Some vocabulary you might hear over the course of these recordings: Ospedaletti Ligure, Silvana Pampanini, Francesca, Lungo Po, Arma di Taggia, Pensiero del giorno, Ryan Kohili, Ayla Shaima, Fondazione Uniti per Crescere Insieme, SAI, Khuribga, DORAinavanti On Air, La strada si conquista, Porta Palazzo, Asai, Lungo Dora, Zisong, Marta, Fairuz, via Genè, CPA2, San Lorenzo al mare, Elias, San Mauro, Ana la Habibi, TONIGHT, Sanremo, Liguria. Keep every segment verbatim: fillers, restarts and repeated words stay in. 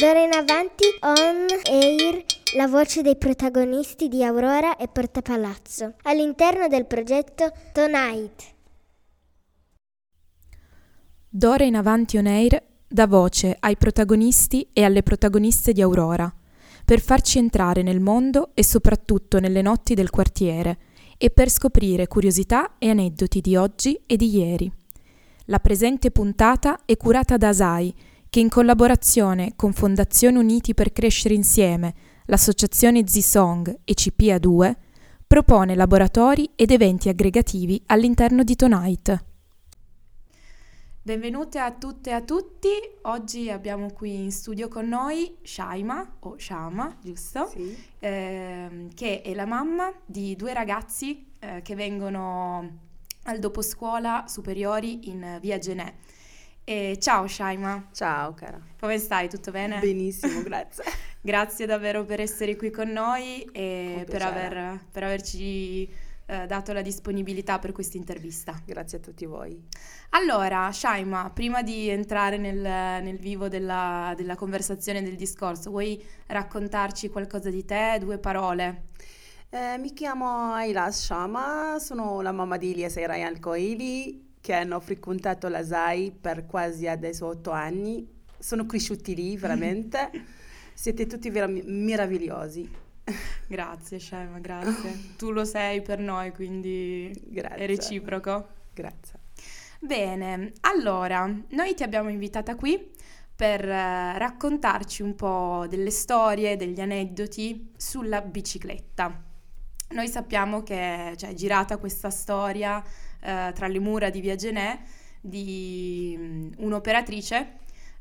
DORAinavanti On Air, la voce dei protagonisti di Aurora e Portapalazzo, all'interno del progetto TONIGHT. DORAinavanti On Air dà voce ai protagonisti e alle protagoniste di Aurora, per farci entrare nel mondo e soprattutto nelle notti del quartiere, e per scoprire curiosità e aneddoti di oggi e di ieri. La presente puntata è curata da Asai, che in collaborazione con Fondazione Uniti per Crescere Insieme, l'associazione Zisong e C P A due, propone laboratori ed eventi aggregativi all'interno di TONIGHT. Benvenute a tutte e a tutti. Oggi abbiamo qui in studio con noi Shaima, o Shaima, giusto? Sì. Eh, che è la mamma di due ragazzi eh, che vengono al doposcuola superiori in via Genè. E ciao Shaima. Ciao cara. Come stai? Tutto bene? Benissimo, grazie. Grazie davvero per essere qui con noi e per, aver, per averci eh, dato la disponibilità per questa intervista. Grazie a tutti voi. Allora Shaima, prima di entrare nel, nel vivo della, della conversazione, del discorso, vuoi raccontarci qualcosa di te? Due parole. Eh, mi chiamo Ayla Shaima, sono la mamma di Elias e Ryan Kohili, che hanno frequentato la S A I per quasi adesso otto anni. Sono cresciuti lì, veramente. Siete tutti vera- meravigliosi. Grazie, Shaima, grazie. Tu lo sei per noi, quindi grazie. È reciproco. Grazie. Bene, allora, noi ti abbiamo invitata qui per eh, raccontarci un po' delle storie, degli aneddoti sulla bicicletta. Noi sappiamo che cioè, è girata questa storia eh, tra le mura di via Genè di um, un'operatrice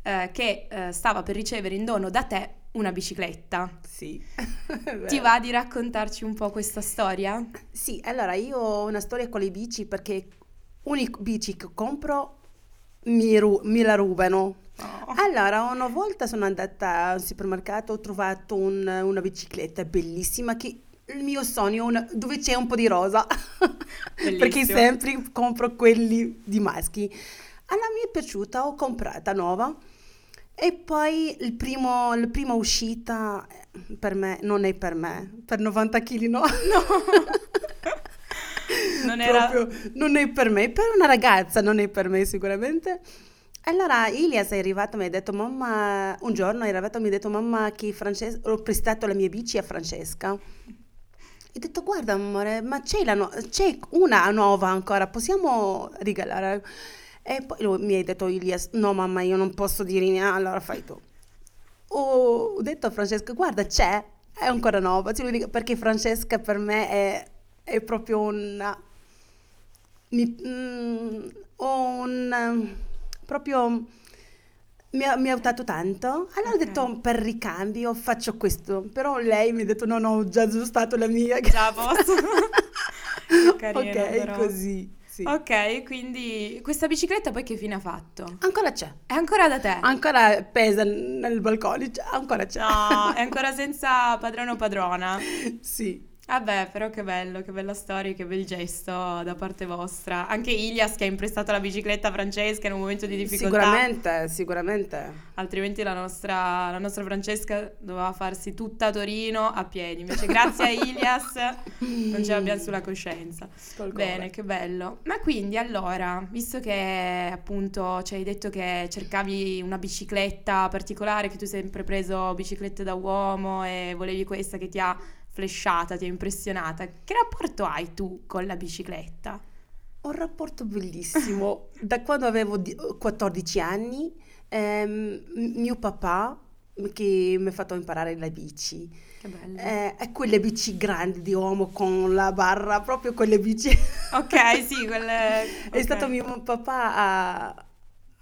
eh, che eh, stava per ricevere in dono da te una bicicletta. Sì. Ti va di raccontarci un po' questa storia? Sì, allora io ho una storia con le bici perché ogni bici che compro mi, ru- mi la rubano. Oh. Allora, una volta sono andata al supermercato, ho trovato un, una bicicletta bellissima che il mio sogno, una, dove c'è un po' di rosa, perché sempre compro quelli di maschi. Allora mi è piaciuta, ho comprata nuova e poi il primo, la prima uscita per me non è per me, per novanta chilogrammi no. no. non, era... Proprio, non è per me, per una ragazza non è per me sicuramente. Allora Elias è arrivato e mi ha detto mamma, un giorno è arrivato e mi ha detto mamma che Frances- ho prestato la mia bici a Francesca. Ho detto guarda amore, ma c'è, la no- c'è una nuova ancora, possiamo regalare? E poi lui mi ha detto Elias, no mamma io non posso dire niente, allora fai tu. Ho detto a Francesca guarda c'è, è ancora nuova, perché Francesca per me è, è proprio una... Mi, mm, ho un... proprio mi ha, mi ha aiutato tanto, allora okay. Ho detto per ricambio faccio questo, però lei mi ha detto no no ho già aggiustato la mia, già posso. Carina, ok però. Così sì. Ok, quindi questa bicicletta poi che fine ha fatto? Ancora c'è, è ancora da te, ancora pesa nel balcone, ancora c'è, no, è ancora senza padrone o padrona. Sì. Vabbè, ah però che bello, che bella storia, che bel gesto da parte vostra. Anche Elias che ha imprestato la bicicletta a Francesca in un momento di difficoltà. Sicuramente, sicuramente. Altrimenti la nostra, la nostra Francesca doveva farsi tutta Torino a piedi. Invece grazie a Elias non ce l'abbiamo sulla coscienza. Col Bene, cuore. Che bello. Ma quindi allora, visto che appunto ci hai detto che cercavi una bicicletta particolare, che tu sei sempre preso biciclette da uomo e volevi questa che ti ha... flashata, ti ha impressionata. Che rapporto hai tu con la bicicletta? Ho un rapporto bellissimo. Da quando avevo quattordici anni, ehm, mio papà che mi ha fatto imparare la bici. Che bello. Eh, è quelle bici grandi di uomo con la barra, proprio quelle bici. Ok, sì, quelle... Okay. È stato mio papà a...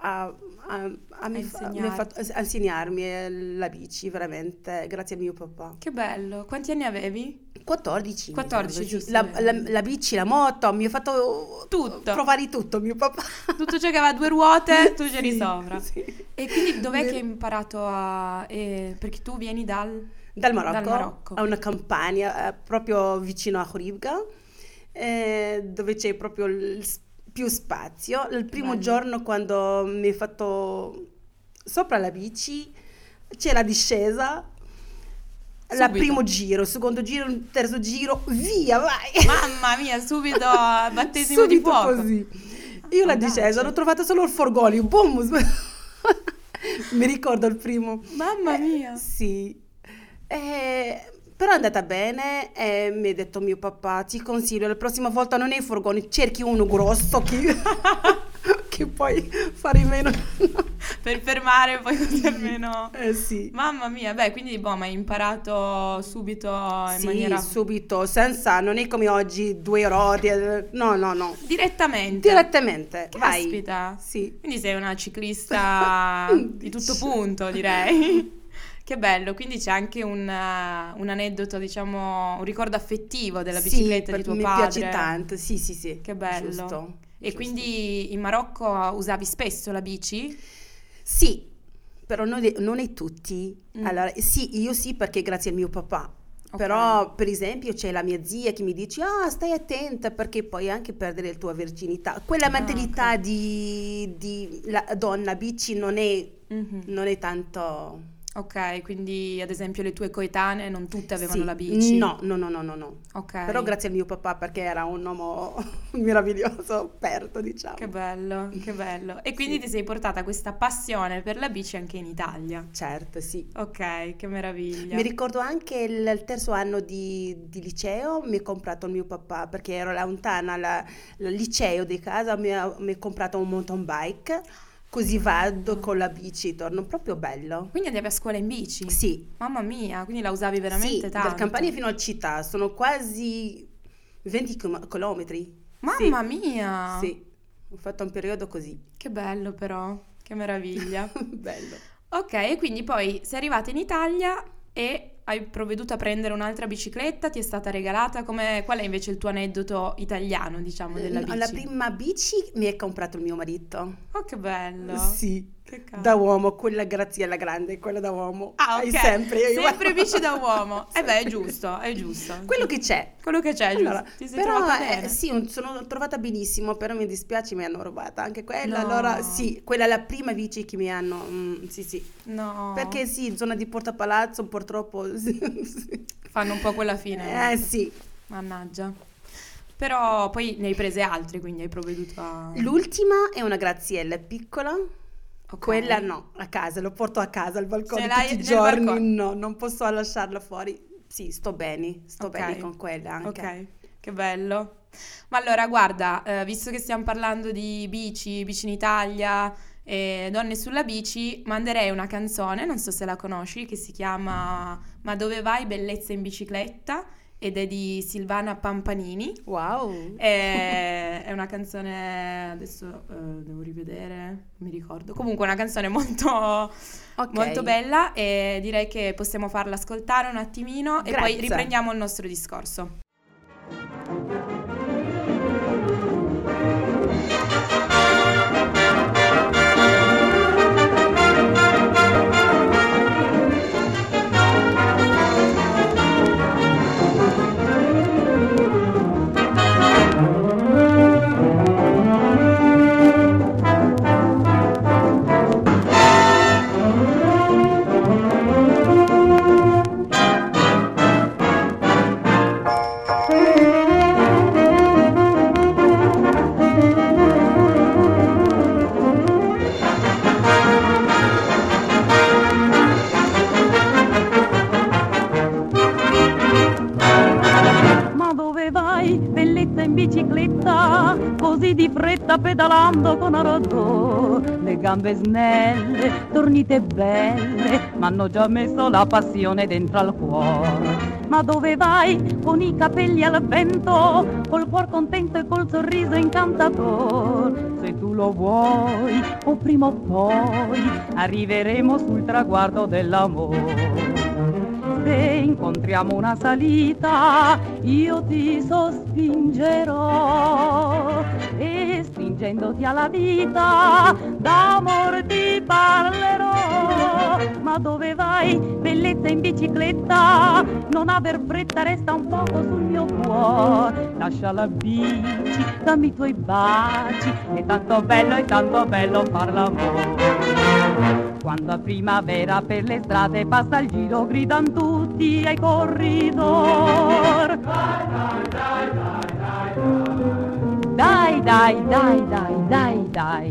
A, a, a, mi fa, mi ha fatto, a insegnarmi la bici, veramente, grazie a mio papà. Che bello, quanti anni avevi? quattordici. quattordici, giusto. La, la, la bici, la moto, mi ha fatto tutto. Provare tutto mio papà. Tutto ciò che aveva due ruote, tu c'eri sì, sopra. Sì. E quindi dov'è Beh. che hai imparato a... Eh, perché tu vieni dal... Dal Marocco, dal Marocco. A una campagna, eh, proprio vicino a Khuribga, eh, dove c'è proprio il più spazio. Il primo Bello. giorno quando mi hai fatto sopra la bici c'è la discesa. Il primo giro, il secondo giro, il terzo giro, via, vai! Mamma mia, subito battesimo subito di fuoco. Così. Io oh, la discesa, l'ho trovata solo il forgolio, boom! Mi ricordo il primo. Mamma mia! Eh, sì. Eh, però è andata bene e mi ha detto mio papà, ti consiglio, la prossima volta non è il forgone, cerchi uno grosso che, che puoi fare meno... per fermare poi così almeno eh, sì. Mamma mia, beh, quindi boh, ma hai imparato subito in sì, maniera subito, senza, non è come oggi due errori, no no no direttamente direttamente caspita, vai. Sì, quindi sei una ciclista di tutto punto, direi. Che bello, quindi c'è anche un, uh, un aneddoto, diciamo, un ricordo affettivo della bicicletta sì, di tuo mi padre. Mi piace tanto, sì sì sì. Che bello. Giusto, e giusto. Quindi in Marocco usavi spesso la bici? Sì, però non è, non è tutti. Mm. Allora, sì, io sì perché grazie al mio papà. Okay. Però, per esempio, c'è la mia zia che mi dice ah, stai attenta perché puoi anche perdere la tua verginità. Quella ah, mentalità okay. di, di la donna bici non è, mm-hmm. non è tanto... Ok, quindi ad esempio le tue coetanee non tutte avevano sì. la bici? No, no, no, no, no, no. Okay. Però grazie al mio papà perché era un uomo meraviglioso, aperto, diciamo. Che bello, che bello. E quindi sì. ti sei portata questa passione per la bici anche in Italia? Certo, sì. Ok, che meraviglia. Mi ricordo anche il, il terzo anno di, di liceo mi ha comprato il mio papà, perché ero lontana dal liceo di casa, mi ha comprato un mountain bike. Così vado con la bici, torno proprio bello. Quindi andavi a scuola in bici? Sì. Mamma mia, quindi la usavi veramente sì, tanto? Dal Campania fino al città, sono quasi venti chilometri. Mamma sì. mia! Sì, ho fatto un periodo così. Che bello però, che meraviglia. Bello. Ok, e quindi poi sei arrivata in Italia e... hai provveduto a prendere un'altra bicicletta? Ti è stata regalata? Come, qual è invece il tuo aneddoto italiano, diciamo, della bici? La prima bici mi ha comprato il mio marito. Oh, che bello! Sì, che da uomo, quella grazie alla grande, quella da uomo. Ah, ok. Sempre, sempre bici da uomo. E eh beh, è giusto, è giusto. Quello che c'è. Quello che c'è, allora, giusto. Ti sei però, trovata bene? Eh, sì, sono trovata benissimo, però mi dispiace, mi hanno rubata anche quella. No. Allora, sì, quella è la prima bici che mi hanno... Mm, sì, sì. No. Perché sì, in zona di Porta Palazzo, purtroppo... fanno un po' quella fine. Eh sì. Mannaggia. Però poi ne hai prese altri, quindi hai provveduto a... L'ultima è una graziella piccola. Okay. Quella no, a casa, lo porto a casa al balcone tutti i giorni. Balcone. No, non posso lasciarla fuori. Sì, sto bene, sto okay. bene con quella anche. Ok, che bello. Ma allora guarda, eh, visto che stiamo parlando di bici, bici in Italia... E donne sulla bici, manderei una canzone, non so se la conosci, che si chiama Ma dove vai bellezza in bicicletta ed è di Silvana Pampanini. Wow. E, è una canzone, adesso eh, devo rivedere, non mi ricordo, comunque una canzone molto, okay. molto bella e direi che possiamo farla ascoltare un attimino. Grazie. E poi riprendiamo il nostro discorso. Pedalando con arrodo, le gambe snelle, tornite belle, m'hanno già messo la passione dentro al cuore. Ma dove vai con i capelli al vento, col cuor contento e col sorriso incantatore? Se tu lo vuoi, o prima o poi, arriveremo sul traguardo dell'amore. Se incontriamo una salita, io ti sospingerò e stringendoti alla vita, d'amor ti parlerò. Ma dove vai, bellezza in bicicletta? Non aver fretta, resta un poco sul mio cuore. Lascia la bici, dammi i tuoi baci, è tanto bello, è tanto bello far l'amore. Quando a primavera per le strade passa il giro, gridano tutti ai corridor. Dai, dai, dai, dai, dai, dai.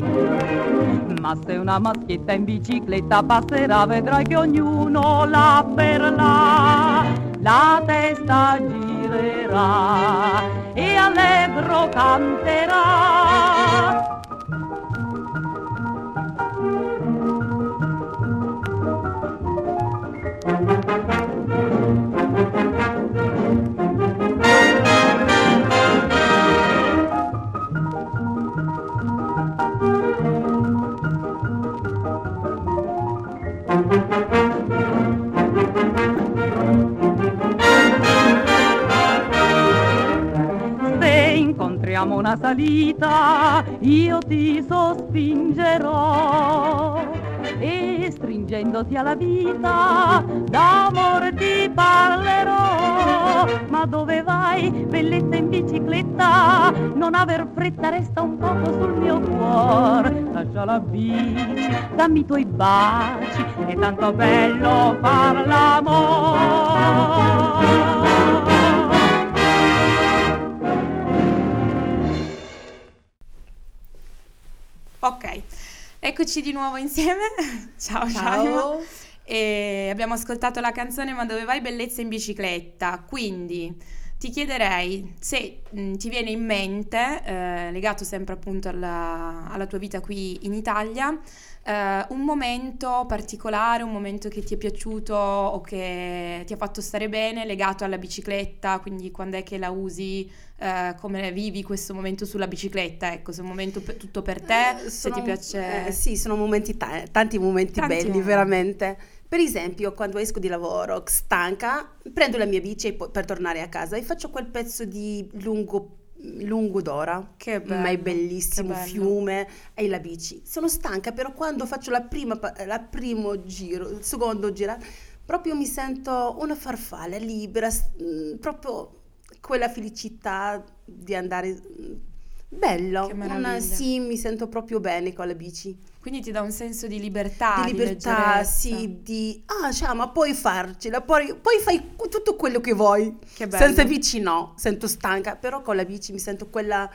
Ma se una maschietta in bicicletta passerà, vedrai che ognuno là per là la testa girerà e allegro canterà. Una salita io ti sospingerò e stringendoti alla vita d'amore ti parlerò. Ma dove vai, bellezza in bicicletta? Non aver fretta, resta un poco sul mio cuore. Lascia la bici, dammi i tuoi baci, è tanto bello far l'amore. Ok, eccoci di nuovo insieme. Ciao, ciao. E abbiamo ascoltato la canzone Ma dove vai, bellezza in bicicletta. Quindi ti chiederei se mh, ti viene in mente, eh, legato sempre appunto alla, alla tua vita qui in Italia, eh, un momento particolare, un momento che ti è piaciuto o che ti ha fatto stare bene legato alla bicicletta, quindi quando è che la usi, Uh, come vivi questo momento sulla bicicletta, ecco, se è un momento per, tutto per te, eh, se ti piace. Eh, sì, sono momenti ta- tanti momenti tanti belli, momenti. Veramente. Per esempio, quando esco di lavoro stanca, prendo la mia bici e poi, per tornare a casa, e faccio quel pezzo di lungo Lungo Dora, che bello, ma è bellissimo, che bello. Fiume, e la bici. Sono stanca, però quando faccio la prima la primo giro, il secondo giro, proprio mi sento una farfalla libera, proprio quella felicità di andare, bello, una, sì, mi sento proprio bene con la bici. Quindi ti dà un senso di libertà, di libertà, di sì, di ah, cioè, ma puoi farcela, poi, poi fai tutto quello che vuoi. Che bello. Senza bici no, sento stanca, però con la bici mi sento quella,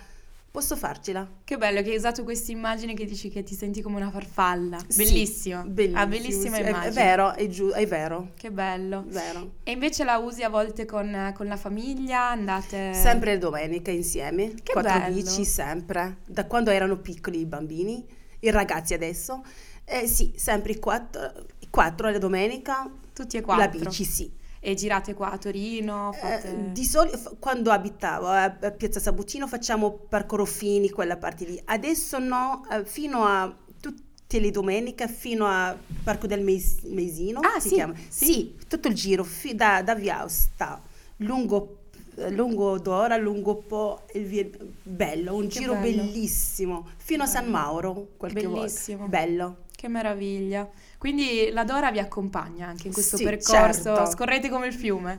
posso farcela. Che bello che hai usato questa immagine che dici che ti senti come una farfalla. Sì, bellissimo, bellissimo, ah, bellissima sì, immagine. È, è vero, è, giu- è vero. Che bello. Vero. E invece la usi a volte con, con la famiglia, andate... Sempre domenica insieme, che quattro bello. Bici sempre, da quando erano piccoli i bambini, i ragazzi adesso. Eh, sì, sempre i quattro, i quattro la domenica. Tutti e quattro. La bici, sì. E girate qua a Torino? Fate... Eh, di solito f- quando abitavo a, a Piazza Sabutino facciamo Parcorofini, quella parte lì. Adesso no, eh, fino a tutte le domeniche, fino a Parco del Mes- Mesino. Ah, si sì, chiama? Sì. Sì, tutto il giro, fi- da, da Via Austa, lungo, eh, lungo Dora, lungo Po, il via... bello, un che giro bello. Bellissimo, fino bello. A San Mauro qualche bellissimo. Volta. Bello. Che meraviglia. Quindi la Dora vi accompagna anche in questo sì, percorso, certo. Scorrete come il fiume.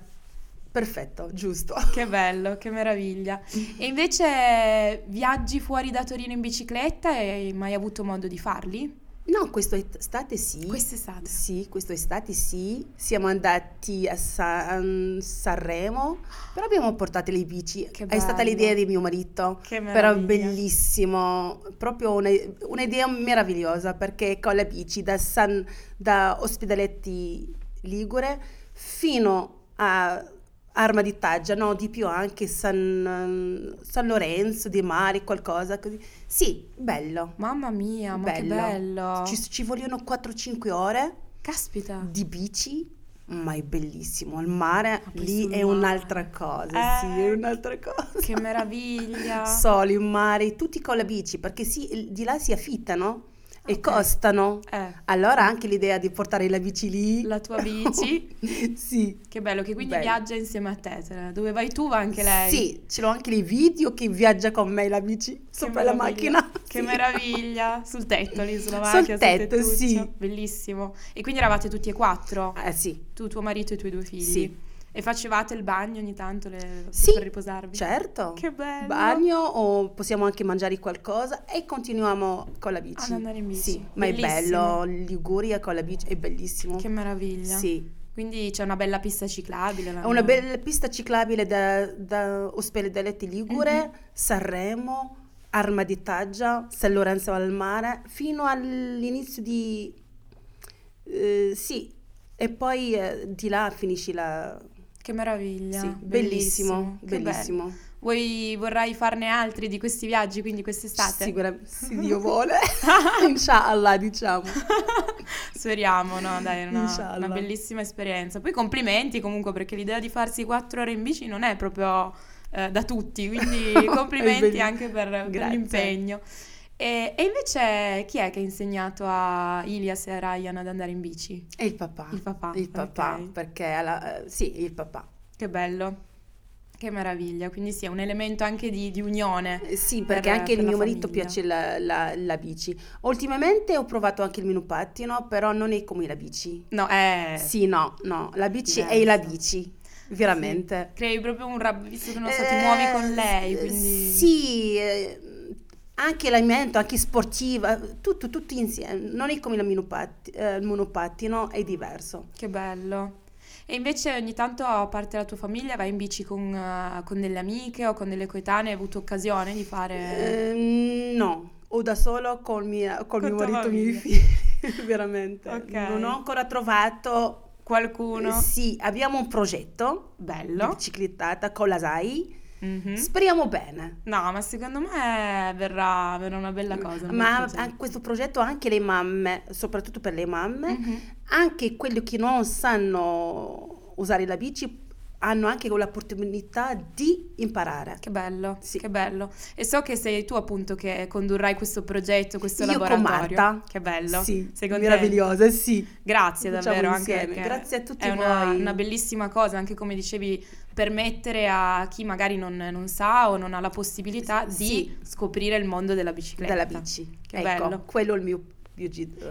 Perfetto, giusto. Che bello, che meraviglia. E invece viaggi fuori da Torino in bicicletta, hai mai avuto modo di farli? No, quest'estate sì. Quest'estate? Sì, quest'estate sì. Siamo andati a San, Sanremo, però abbiamo portato le bici. Che bello. È stata l'idea di mio marito. Che meraviglia. Però bellissimo, proprio una, un'idea meravigliosa, perché con la bici da, San, da Ospedaletti Ligure fino a Arma di Taggia, no, di più anche San, San Lorenzo di mare, qualcosa così. Sì, bello. Mamma mia, ma bello. Che bello. Ci, ci vogliono quattro cinque ore. Caspita. Di bici, ma è bellissimo. Il mare lì è mare. Un'altra cosa, eh, sì, è un'altra cosa. Che meraviglia. Soli, in mare, tutti con la bici, perché sì, di là si affittano. E okay. Costano eh. Allora anche l'idea di portare la bici lì, la tua bici sì, che bello che quindi bello. Viaggia insieme a te, dove vai tu va anche lei. Sì, ce l'ho anche nei video che viaggia con me la bici sopra la macchina, che sì. Meraviglia sul tetto lì sulla macchina, sul tetto, sul tettuccio. Sì, bellissimo. E quindi eravate tutti e quattro? Eh sì, tu, tuo marito e i tuoi due figli. Sì. E facevate il bagno ogni tanto le... sì, per riposarvi? Certo. Che bello. Bagno, o possiamo anche mangiare qualcosa e continuiamo con la bici. Ad andare in bici. Sì, ma bellissimo. È bello, Liguria con la bici è bellissimo. Che meraviglia. Sì. Quindi c'è una bella pista ciclabile. È una bella pista ciclabile da, da Ospedaletti Ligure, mm-hmm. Sanremo, Arma di Taggia, San Lorenzo al mare, fino all'inizio di... Eh, sì, e poi eh, di là finisci la... Che meraviglia, sì, bellissimo, bellissimo. bellissimo. Voi vorrai farne altri di questi viaggi, quindi quest'estate? Sicuramente, se Dio vuole, inshallah, diciamo. Speriamo, no, dai, una, una bellissima esperienza. Poi complimenti comunque, perché l'idea di farsi quattro ore in bici non è proprio eh, da tutti, quindi complimenti anche per, per l'impegno. E, e invece chi è che ha insegnato a Elias e a Ryan ad andare in bici? È il papà. Il papà. Il papà, okay. Perché alla, sì, il papà. Che bello. Che meraviglia, quindi sì, è un elemento anche di, di unione. Sì, perché per, anche per il mio marito piace la, la, la bici. Ultimamente ho provato anche il monopattino, però non è come la bici. No, eh. Sì, no, no, la bici diverso. È la bici. Veramente. Sì. Crei proprio un rab... visto che non so, eh, ti muovi con lei, quindi... Sì, eh, anche l'alimento, anche sportiva, tutto, tutto insieme. Non è come la minopatti, eh, il monopattino, è diverso. Che bello. E invece ogni tanto, a parte la tua famiglia, vai in bici con, uh, con delle amiche o con delle coetanee? Hai avuto occasione di fare... Eh, no, o da solo col mio, col mio marito e i miei figli, veramente. Okay. Non ho ancora trovato... Qualcuno? Eh, sì, abbiamo un progetto. Bello. Di biciclettata con la S A I. Mm-hmm. Speriamo bene. No, ma secondo me verrà, verrà una bella cosa. Un ma bel questo progetto anche le mamme, soprattutto per le mamme, mm-hmm. anche quelli che non sanno usare la bici hanno anche l'opportunità di imparare. Che bello, sì. Che bello. E so che sei tu appunto che condurrai questo progetto, questo Io laboratorio. Con Marta. Che bello. Sì, meravigliosa, sì. Grazie davvero anche grazie a tutti è voi. È una, una bellissima cosa, anche come dicevi, permettere a chi magari non, non sa o non ha la possibilità sì. di scoprire il mondo della bicicletta. Della bici. Che ecco, bello. Quello è il mio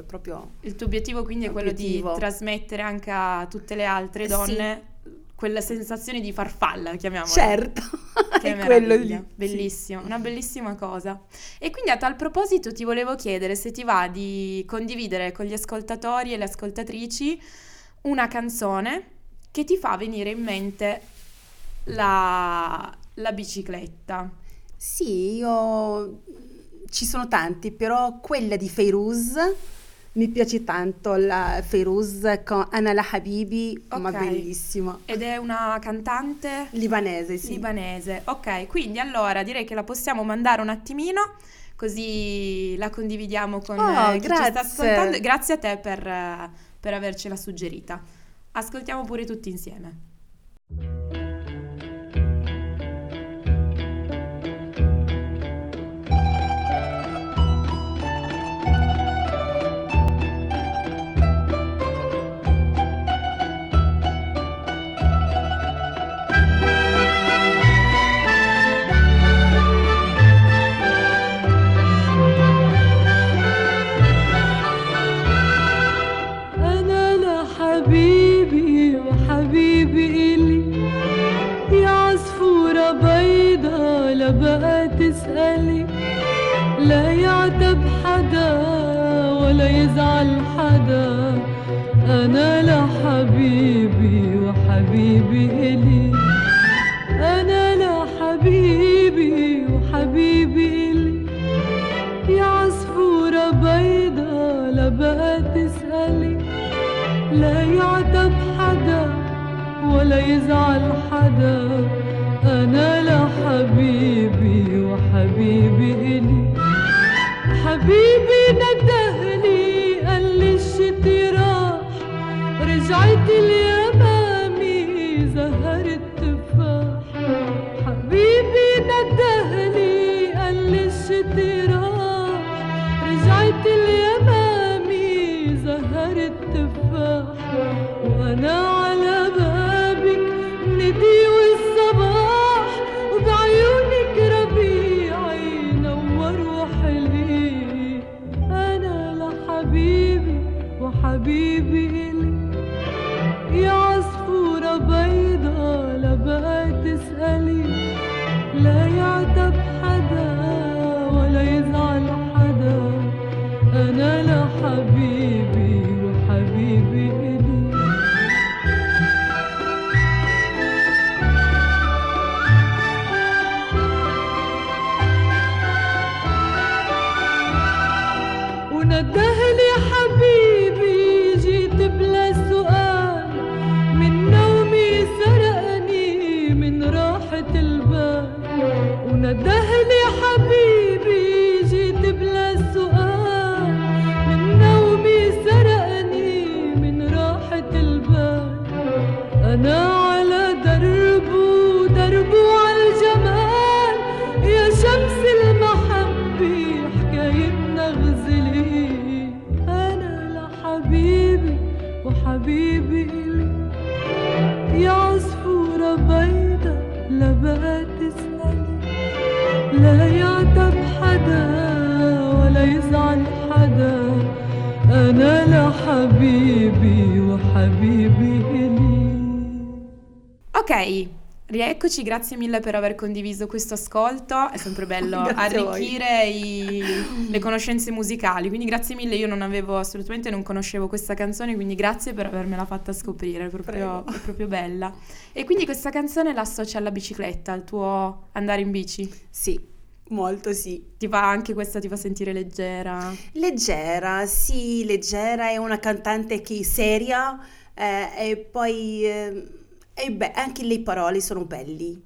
proprio Il tuo obiettivo quindi è quello obiettivo. Di trasmettere anche a tutte le altre donne sì. quella sensazione di farfalla, chiamiamola. Certo, che è quello lì. Bellissimo, sì. Una bellissima cosa. E quindi a tal proposito ti volevo chiedere se ti va di condividere con gli ascoltatori e le ascoltatrici una canzone che ti fa venire in mente la, la bicicletta. Sì, io... ci sono tanti, però quella di Fairuz... Mi piace tanto la Fairuz con Ana la Habibi, okay. Ma bellissima. Ed è una cantante? Libanese, sì. Libanese, ok. Quindi allora direi che la possiamo mandare un attimino, così la condividiamo con oh, eh, chi ci sta ascoltando. Grazie a te per, per avercela suggerita. Ascoltiamo pure tutti insieme. تسألي لا يعتب حدا ولا يزعل حدا أنا لحبيبي وحبيبي إلي أنا لحبيبي وحبيبي إلي يا عصفورة بيضة لا بقى تسألي لا يعتب حدا ولا يزعل حدا أنا لحبيبي وحبيبي إلي حبيبي ندهلي قال لي الشتي راح رجعت اليمامي زهر التفاح حبيبي ندهلي قال لي الشتي راح رجعت اليمامي زهر التفاح وأنا على بابك ندي حبيبي وحبيبي إلي بقى تسألي لا يعتب حدا ولا يزعل حدا أنا لا حبيبي وحبيبي إلي ونداه لي حبيبي جيت بلا سؤال من نومي سرقني من راحة البال ونداه لي حبيبي جيت بلا سؤال من نومي سرقني من راحة البال أنا على دربه دربه على الجمال يا شمس المحبة حكايتنا غزلي أنا لحبيبي وحبيبي إلي يا عصفورة بيضة لا بقى تسألي لا يعتب حدا ولا يزعل حدا أنا لحبيبي وحبيبي إلي. Ok, rieccoci, grazie mille per aver condiviso questo ascolto, è sempre bello arricchire i, le conoscenze musicali, quindi grazie mille, io non avevo assolutamente, non conoscevo questa canzone, quindi grazie per avermela fatta scoprire, è proprio, è proprio bella. E quindi questa canzone la associa alla bicicletta, al tuo andare in bici? Sì. Molto sì. Ti fa anche questa, ti fa sentire leggera? Leggera, sì, leggera, è una cantante che è seria eh, e poi eh, è be- anche le parole sono belli.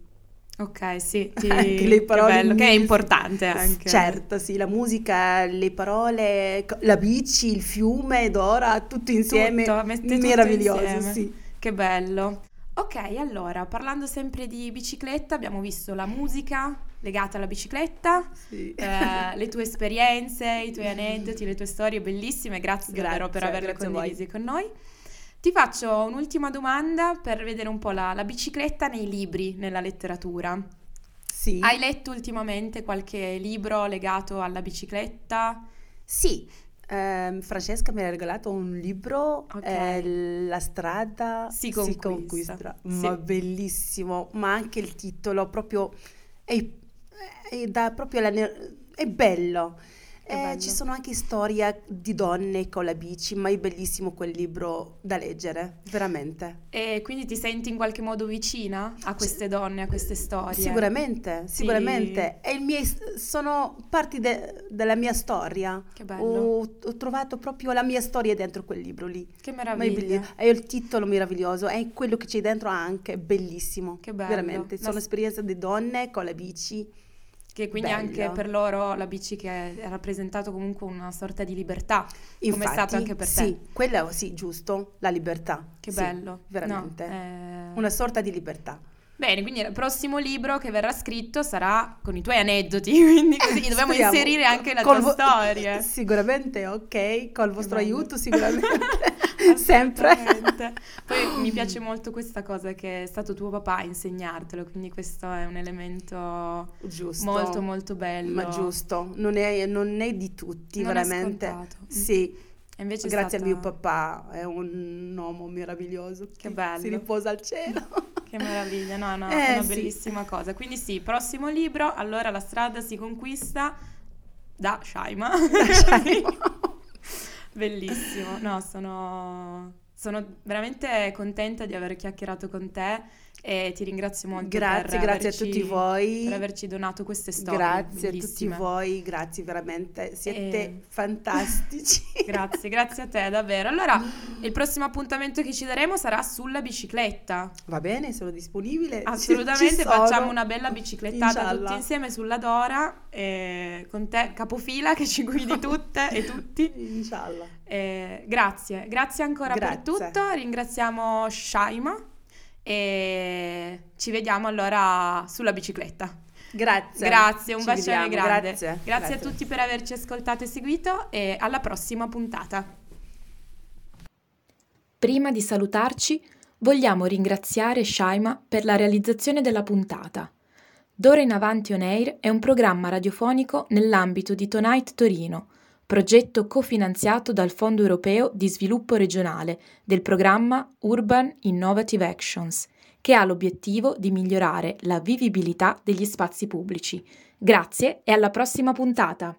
Ok, sì, ti... anche le parole, che bello, che è importante anche. Certo, sì, la musica, le parole, la bici, il fiume, Dora, tutto insieme, tutto, meraviglioso, tutto insieme. Sì. Che bello. Ok, allora, parlando sempre di bicicletta, abbiamo visto la musica legata alla bicicletta, sì. eh, le tue esperienze, i tuoi aneddoti, le tue storie bellissime, grazie, grazie davvero per averle condivise con noi. Ti faccio un'ultima domanda per vedere un po' la, la bicicletta nei libri, nella letteratura. Sì. Hai letto ultimamente qualche libro legato alla bicicletta? Sì. Um, Francesca mi ha regalato un libro, okay. eh, La strada si conquista, si conquista. Sì. Ma bellissimo, ma anche il titolo proprio è, è, da, proprio la, è bello, è eh, bello. Ci sono anche storie di donne con la bici, ma è bellissimo quel libro da leggere, veramente. E quindi ti senti in qualche modo vicina a queste donne, a queste storie? Sicuramente, sicuramente. Sì. E il mio, sono parti de, della mia storia. Che bello. Ho, ho trovato proprio la mia storia dentro quel libro lì. Che meraviglia. È il titolo meraviglioso, è quello che c'è dentro anche, bellissimo. Che bello. Veramente, sono la... esperienze di donne con la bici. Che quindi bello. Anche per loro la bici che ha rappresentato comunque una sorta di libertà. Infatti, come è stato anche per te. Sì, quella sì, giusto, la libertà. Che sì, bello. Veramente, no, eh... una sorta di libertà. Bene, quindi il prossimo libro che verrà scritto sarà con i tuoi aneddoti, quindi così eh, dobbiamo speriamo. Inserire anche la col tua vo- storia. Sicuramente, ok, col che vostro bello. Aiuto sicuramente, sempre. Poi mi piace molto questa cosa che è stato tuo papà a insegnartelo, quindi questo è un elemento giusto. Molto molto bello. Ma giusto, non è, non è di tutti, non veramente. È scontato. Sì. Invece grazie stata... a mio papà, è un uomo meraviglioso che, che bello. Si riposa al cielo. Che meraviglia, no, no, eh, è una sì. bellissima cosa. Quindi sì, prossimo libro, allora La strada si conquista da Shaima. Da Shaima. Bellissimo, no, sono... Sono veramente contenta di aver chiacchierato con te e ti ringrazio molto grazie, per, grazie averci, a tutti voi. Per averci donato queste storie. Grazie bellissime. A tutti voi, grazie veramente, siete e... fantastici. Grazie, grazie a te davvero. Allora, il prossimo appuntamento che ci daremo sarà sulla bicicletta. Va bene, sono disponibile. Assolutamente, facciamo una bella biciclettata Inshallah. Tutti insieme sulla Dora, eh, con te capofila che ci guidi tutte e tutti. Inshallah. Eh, grazie, grazie ancora grazie. Per tutto, ringraziamo Shaima e ci vediamo allora sulla bicicletta. Grazie, grazie, un ci bacione vediamo. Grande. Grazie. Grazie, grazie a tutti per averci ascoltato e seguito e alla prossima puntata. Prima di salutarci vogliamo ringraziare Shaima per la realizzazione della puntata. DORAinavanti On Air è un programma radiofonico nell'ambito di TONIGHT Torino, progetto cofinanziato dal Fondo Europeo di Sviluppo Regionale del programma Urban Innovative Actions, che ha l'obiettivo di migliorare la vivibilità degli spazi pubblici. Grazie e alla prossima puntata!